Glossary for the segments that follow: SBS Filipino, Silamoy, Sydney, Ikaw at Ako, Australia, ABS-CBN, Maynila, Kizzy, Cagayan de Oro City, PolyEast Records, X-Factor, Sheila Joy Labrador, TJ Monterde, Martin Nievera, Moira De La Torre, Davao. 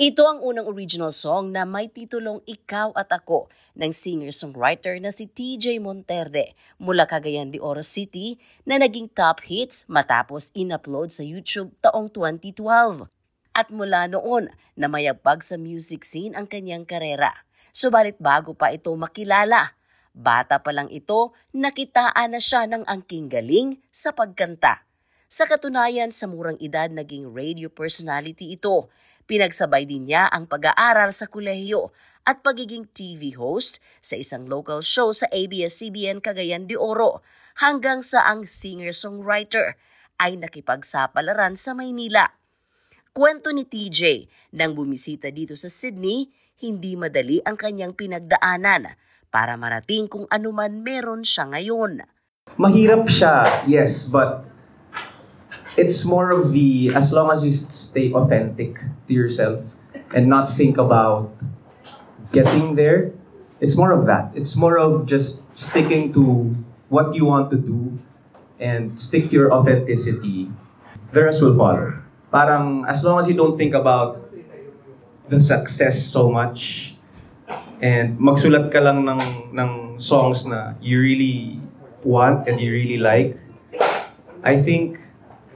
Ito ang unang original song na may titulong Ikaw at Ako ng singer-songwriter na si TJ Monterde mula Cagayan de Oro City na naging top hits matapos in-upload sa YouTube taong 2012. At mula noon, namayagpag sa music scene ang kanyang karera. Subalit bago pa ito makilala, bata pa lang ito, nakitaan na siya ng angking galing sa pagkanta. Sa katunayan, sa murang edad naging radio personality ito. Pinagsabay din niya ang pag-aaral sa kolehiyo at pagiging TV host sa isang local show sa ABS-CBN Cagayan de Oro hanggang sa ang singer-songwriter ay nakipagsapalaran sa Maynila. Kwento ni TJ, nang bumisita dito sa Sydney, hindi madali ang kanyang pinagdaanan para marating kung anuman meron siya ngayon. Mahirap siya, yes, but it's more of the, as long as you stay authentic to yourself and not think about getting there, it's more of that. It's more of just sticking to what you want to do and stick to your authenticity. The rest will follow. Parang as long as you don't think about the success so much and magsulat ka lang ng songs na you really want and you really like, I think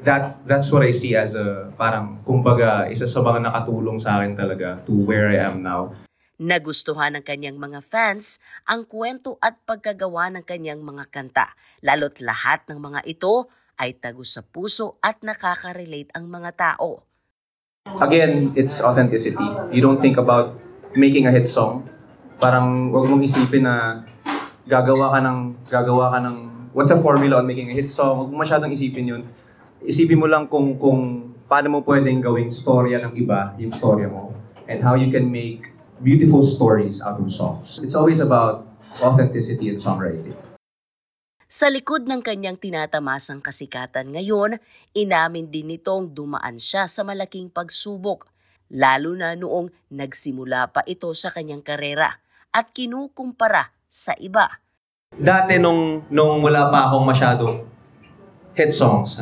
That's what I see as a parang kumbaga isa sa mga nakatulong sa akin talaga to where I am now. Nagustuhan ng kanyang mga fans ang kwento at pagkagawa ng kanyang mga kanta. Lalo't lahat ng mga ito ay tagus sa puso at nakaka-relate ang mga tao. Again, it's authenticity. You don't think about making a hit song. Parang wag mong isipin na gagawa ka ng what's a formula on making a hit song. Wag mo masyadong isipin 'yun. Isipin mo lang kung paano mo pwedeng gawing storya ng iba, yung storya mo, and how you can make beautiful stories out of songs. It's always about authenticity and songwriting. Sa likod ng kanyang tinatamasang kasikatan ngayon, inamin din nitong dumaan siya sa malaking pagsubok, lalo na noong nagsimula pa ito sa kanyang karera at kinukumpara sa iba. Dati nung wala pa akong masyadong hit songs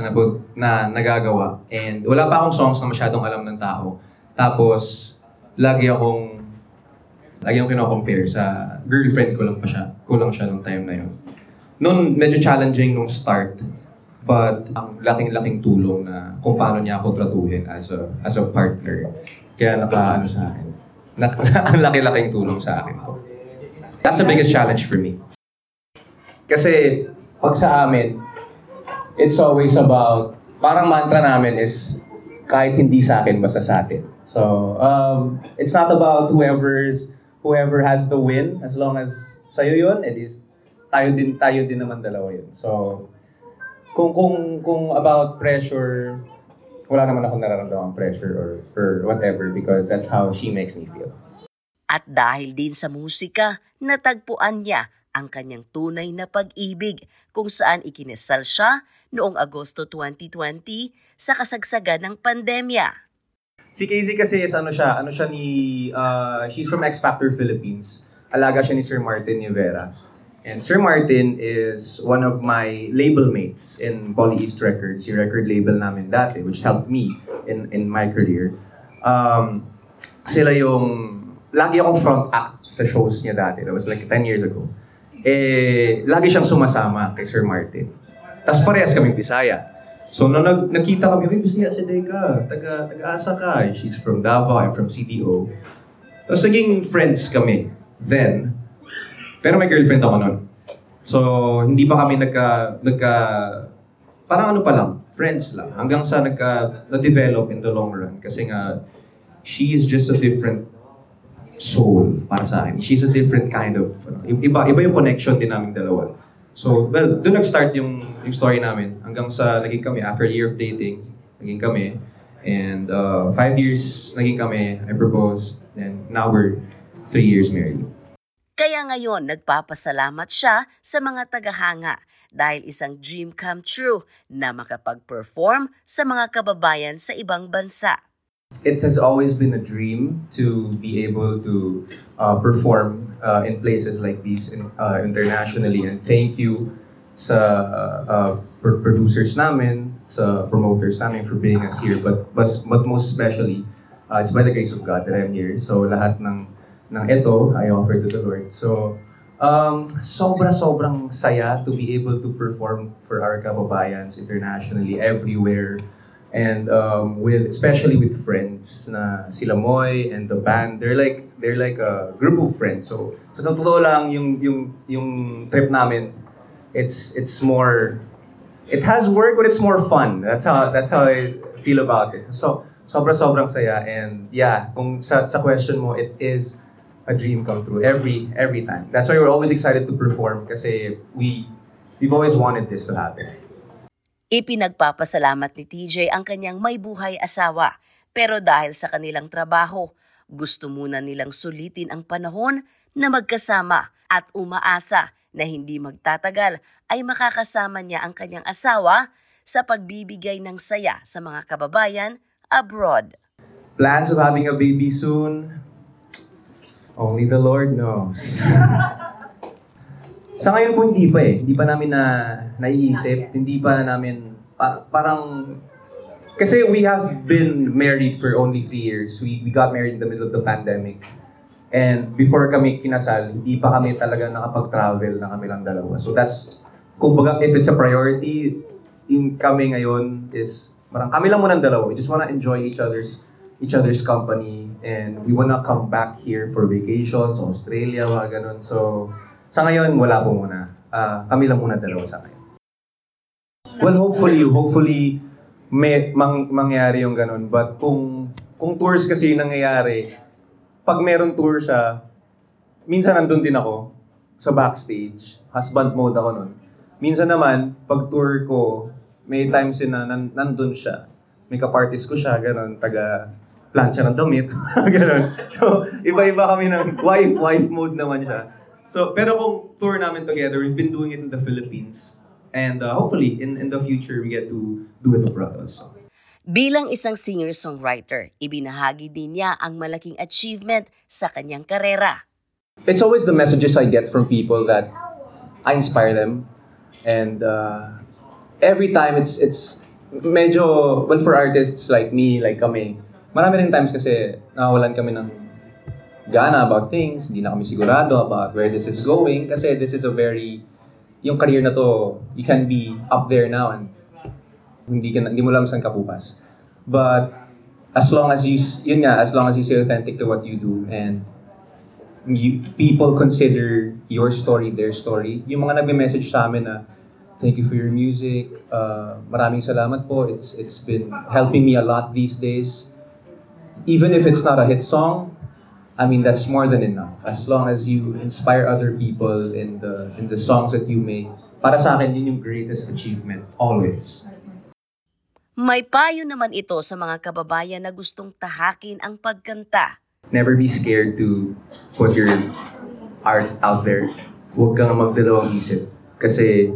na nagagawa. And wala pa akong songs na masyadong alam ng tao. Tapos, lagi akong kino-compare sa girlfriend ko lang pa siya. Kulang siya nung time na yun. Noon, medyo challenging nung start. But, ang laking-laking tulong na kung paano niya ako tratuhin as a partner. Kaya nakaano sa akin. Ang laki-laking tulong sa akin. That's the biggest challenge for me. Kasi, pag sa amin, it's always about, parang mantra namin is, kahit hindi sa akin, basta sa atin. So, it's not about whoever has the win, as long as sa'yo yun, it is, tayo din naman dalawa yun. So, kung about pressure, wala naman akong nararamdaman pressure or whatever, because that's how she makes me feel. At dahil din sa musika, natagpuan niya ang kanyang tunay na pag-ibig, kung saan ikinasal siya noong Agosto 2020 sa kasagsagan ng pandemya. Si Kizzy kasi is ano siya ni she's from X-Factor Philippines. Alaga siya ni Sir Martin Nievera. And Sir Martin is one of my label mates in PolyEast Records, yung record label namin dati, which helped me in my career. Sila yung lagi akong front act sa shows niya dati. That was like 10 years ago. Lagi siyang sumasama kay Sir Martin. Tapos parehas kaming Bisaya. So, nakita kami, "Hey, Bisaya, si Deka, taga-asa ka. She's from Davao, I'm from CDO." Tapos naging friends kami then. Pero may girlfriend ako noon. So, hindi pa kami parang ano pa lang, friends lang. Hanggang sa na-develop in the long run. Kasi nga, she is just a different soul para sa akin. She's a different kind of, iba yung connection din naming dalawa. So, well, doon nag-start yung story namin. Hanggang sa naging kami, after a year of dating, naging kami. And 5 years naging kami, I proposed. And now we're 3 years married. Kaya ngayon, nagpapasalamat siya sa mga tagahanga dahil isang dream come true na makapag-perform sa mga kababayan sa ibang bansa. It has always been a dream to be able to perform in places like these internationally. And thank you sa producers namin, sa promoters namin for being us here. But most especially It's by the grace of God that I'm here. So lahat ng ito, I offer to the Lord. So sobrang saya to be able to perform for our kababayans internationally, everywhere. And especially with friends na Silamoy and the band, they're like a group of friends. So sa totoo lang yung trip namin, it's more, it has work but it's more fun. That's how I feel about it. So sobrang saya, and yeah, kung sa question mo, it is a dream come true every time. That's why we're always excited to perform kasi we've always wanted this to happen. Ipinagpapasalamat ni TJ ang kanyang may buhay asawa, pero dahil sa kanilang trabaho, gusto muna nilang sulitin ang panahon na magkasama at umaasa na hindi magtatagal ay makakasama niya ang kanyang asawa sa pagbibigay ng saya sa mga kababayan abroad. Plans of having a baby soon? Only the Lord knows. Sa ngayon po hindi pa eh. Hindi pa namin naiisip. Hindi pa namin parang... Kasi we have been married for only 3 years. We got married in the middle of the pandemic. And before kami kinasal, hindi pa kami talaga nakapag-travel na kami lang dalawa. So that's... Kumbaga, if it's a priority, kami ngayon is... Parang kami lang muna ng dalawa. We just wanna enjoy each other's company. And we wanna come back here for vacations, Australia, mga ganun. So... Sa ngayon, wala po muna. Kami lang muna dalawa sa ngayon. Well, hopefully may mangyari yung ganun. But kung tours kasi yung nangyayari, pag meron tour siya, minsan nandun din ako sa backstage. Husband mode ako nun. Minsan naman, pag tour ko, may times na nandun siya. May kapartis ko siya, ganun, taga-plancha ng damit. Ganun. So, iba-iba kami ng wife mode naman siya. So, pero kung tour namin together, we've been doing it in the Philippines. And hopefully, in the future, we get to do it abroad also. Bilang isang singer-songwriter, ibinahagi din niya ang malaking achievement sa kanyang karera. It's always the messages I get from people that I inspire them. And every time, it's medyo, well, for artists like me, like kami, marami rin times kasi nawalan kami ng gana about things, hindi na kami sigurado about where this is going kasi this is a very, yung career na to, you can be up there now and hindi mo alam saan ka bukas. But as long as you stay authentic to what you do and people consider your story their story, yung mga nagme-message sa amin na thank you for your music, maraming salamat po, it's been helping me a lot these days. Even if it's not a hit song, I mean, that's more than enough. As long as you inspire other people in the songs that you make, para sa akin, yun yung greatest achievement, always. May payo naman ito sa mga kababayan na gustong tahakin ang pagkanta. Never be scared to put your art out there. Huwag kang magdalawang isip. Kasi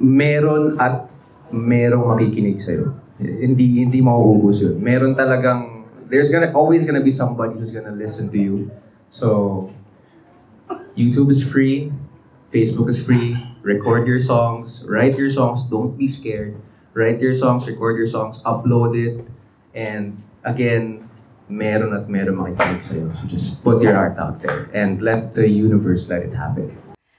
meron at merong makikinig sa'yo. Hindi mauubos yun. Meron talagang There's always gonna be somebody who's gonna listen to you. So, YouTube is free, Facebook is free, record your songs, write your songs, don't be scared. Write your songs, record your songs, upload it, and again, meron at meron makikinig sa'yo. So just put your art out there and let the universe let it happen.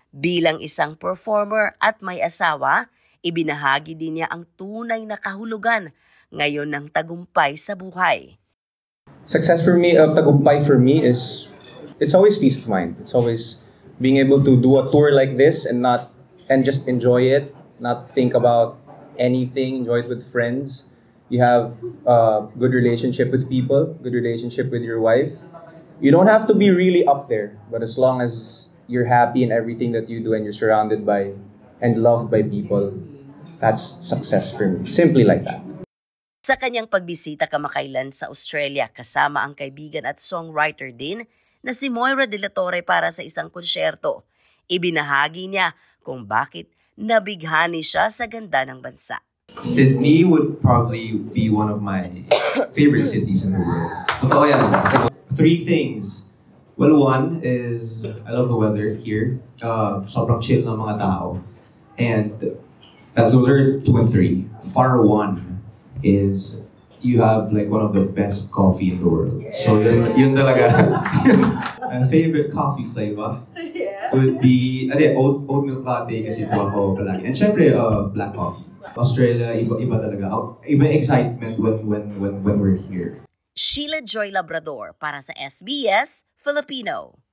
Bilang isang performer at may asawa, ibinahagi din niya ang tunay na kahulugan ngayon ng tagumpay sa buhay. Success for me, tagumpay for me is, it's always peace of mind. It's always being able to do a tour like this and just enjoy it, not think about anything, enjoy it with friends. You have a good relationship with people, good relationship with your wife. You don't have to be really up there, but as long as you're happy in everything that you do and you're surrounded by and loved by people, that's success for me. Simply like that. Sa kanyang pagbisita kamakailan sa Australia kasama ang kaibigan at songwriter din na si Moira De La Torre para sa isang konsyerto, ibinahagi niya kung bakit nabighani siya sa ganda ng bansa. Sydney would probably be one of my favorite cities in the world. Totoo yan. So, 3 things. Well, 1 is I love the weather here. Sobrang chill ng mga tao. And those are 2 and 3. Far 1 is you have like one of the best coffee in the world. Yes. So yun talaga. My favorite coffee flavor would be oat milk latte kasi po ako palagi. And syempre black coffee. Australia, iba talaga. Iba excitement when we're here. Sheila Joy Labrador para sa SBS Filipino.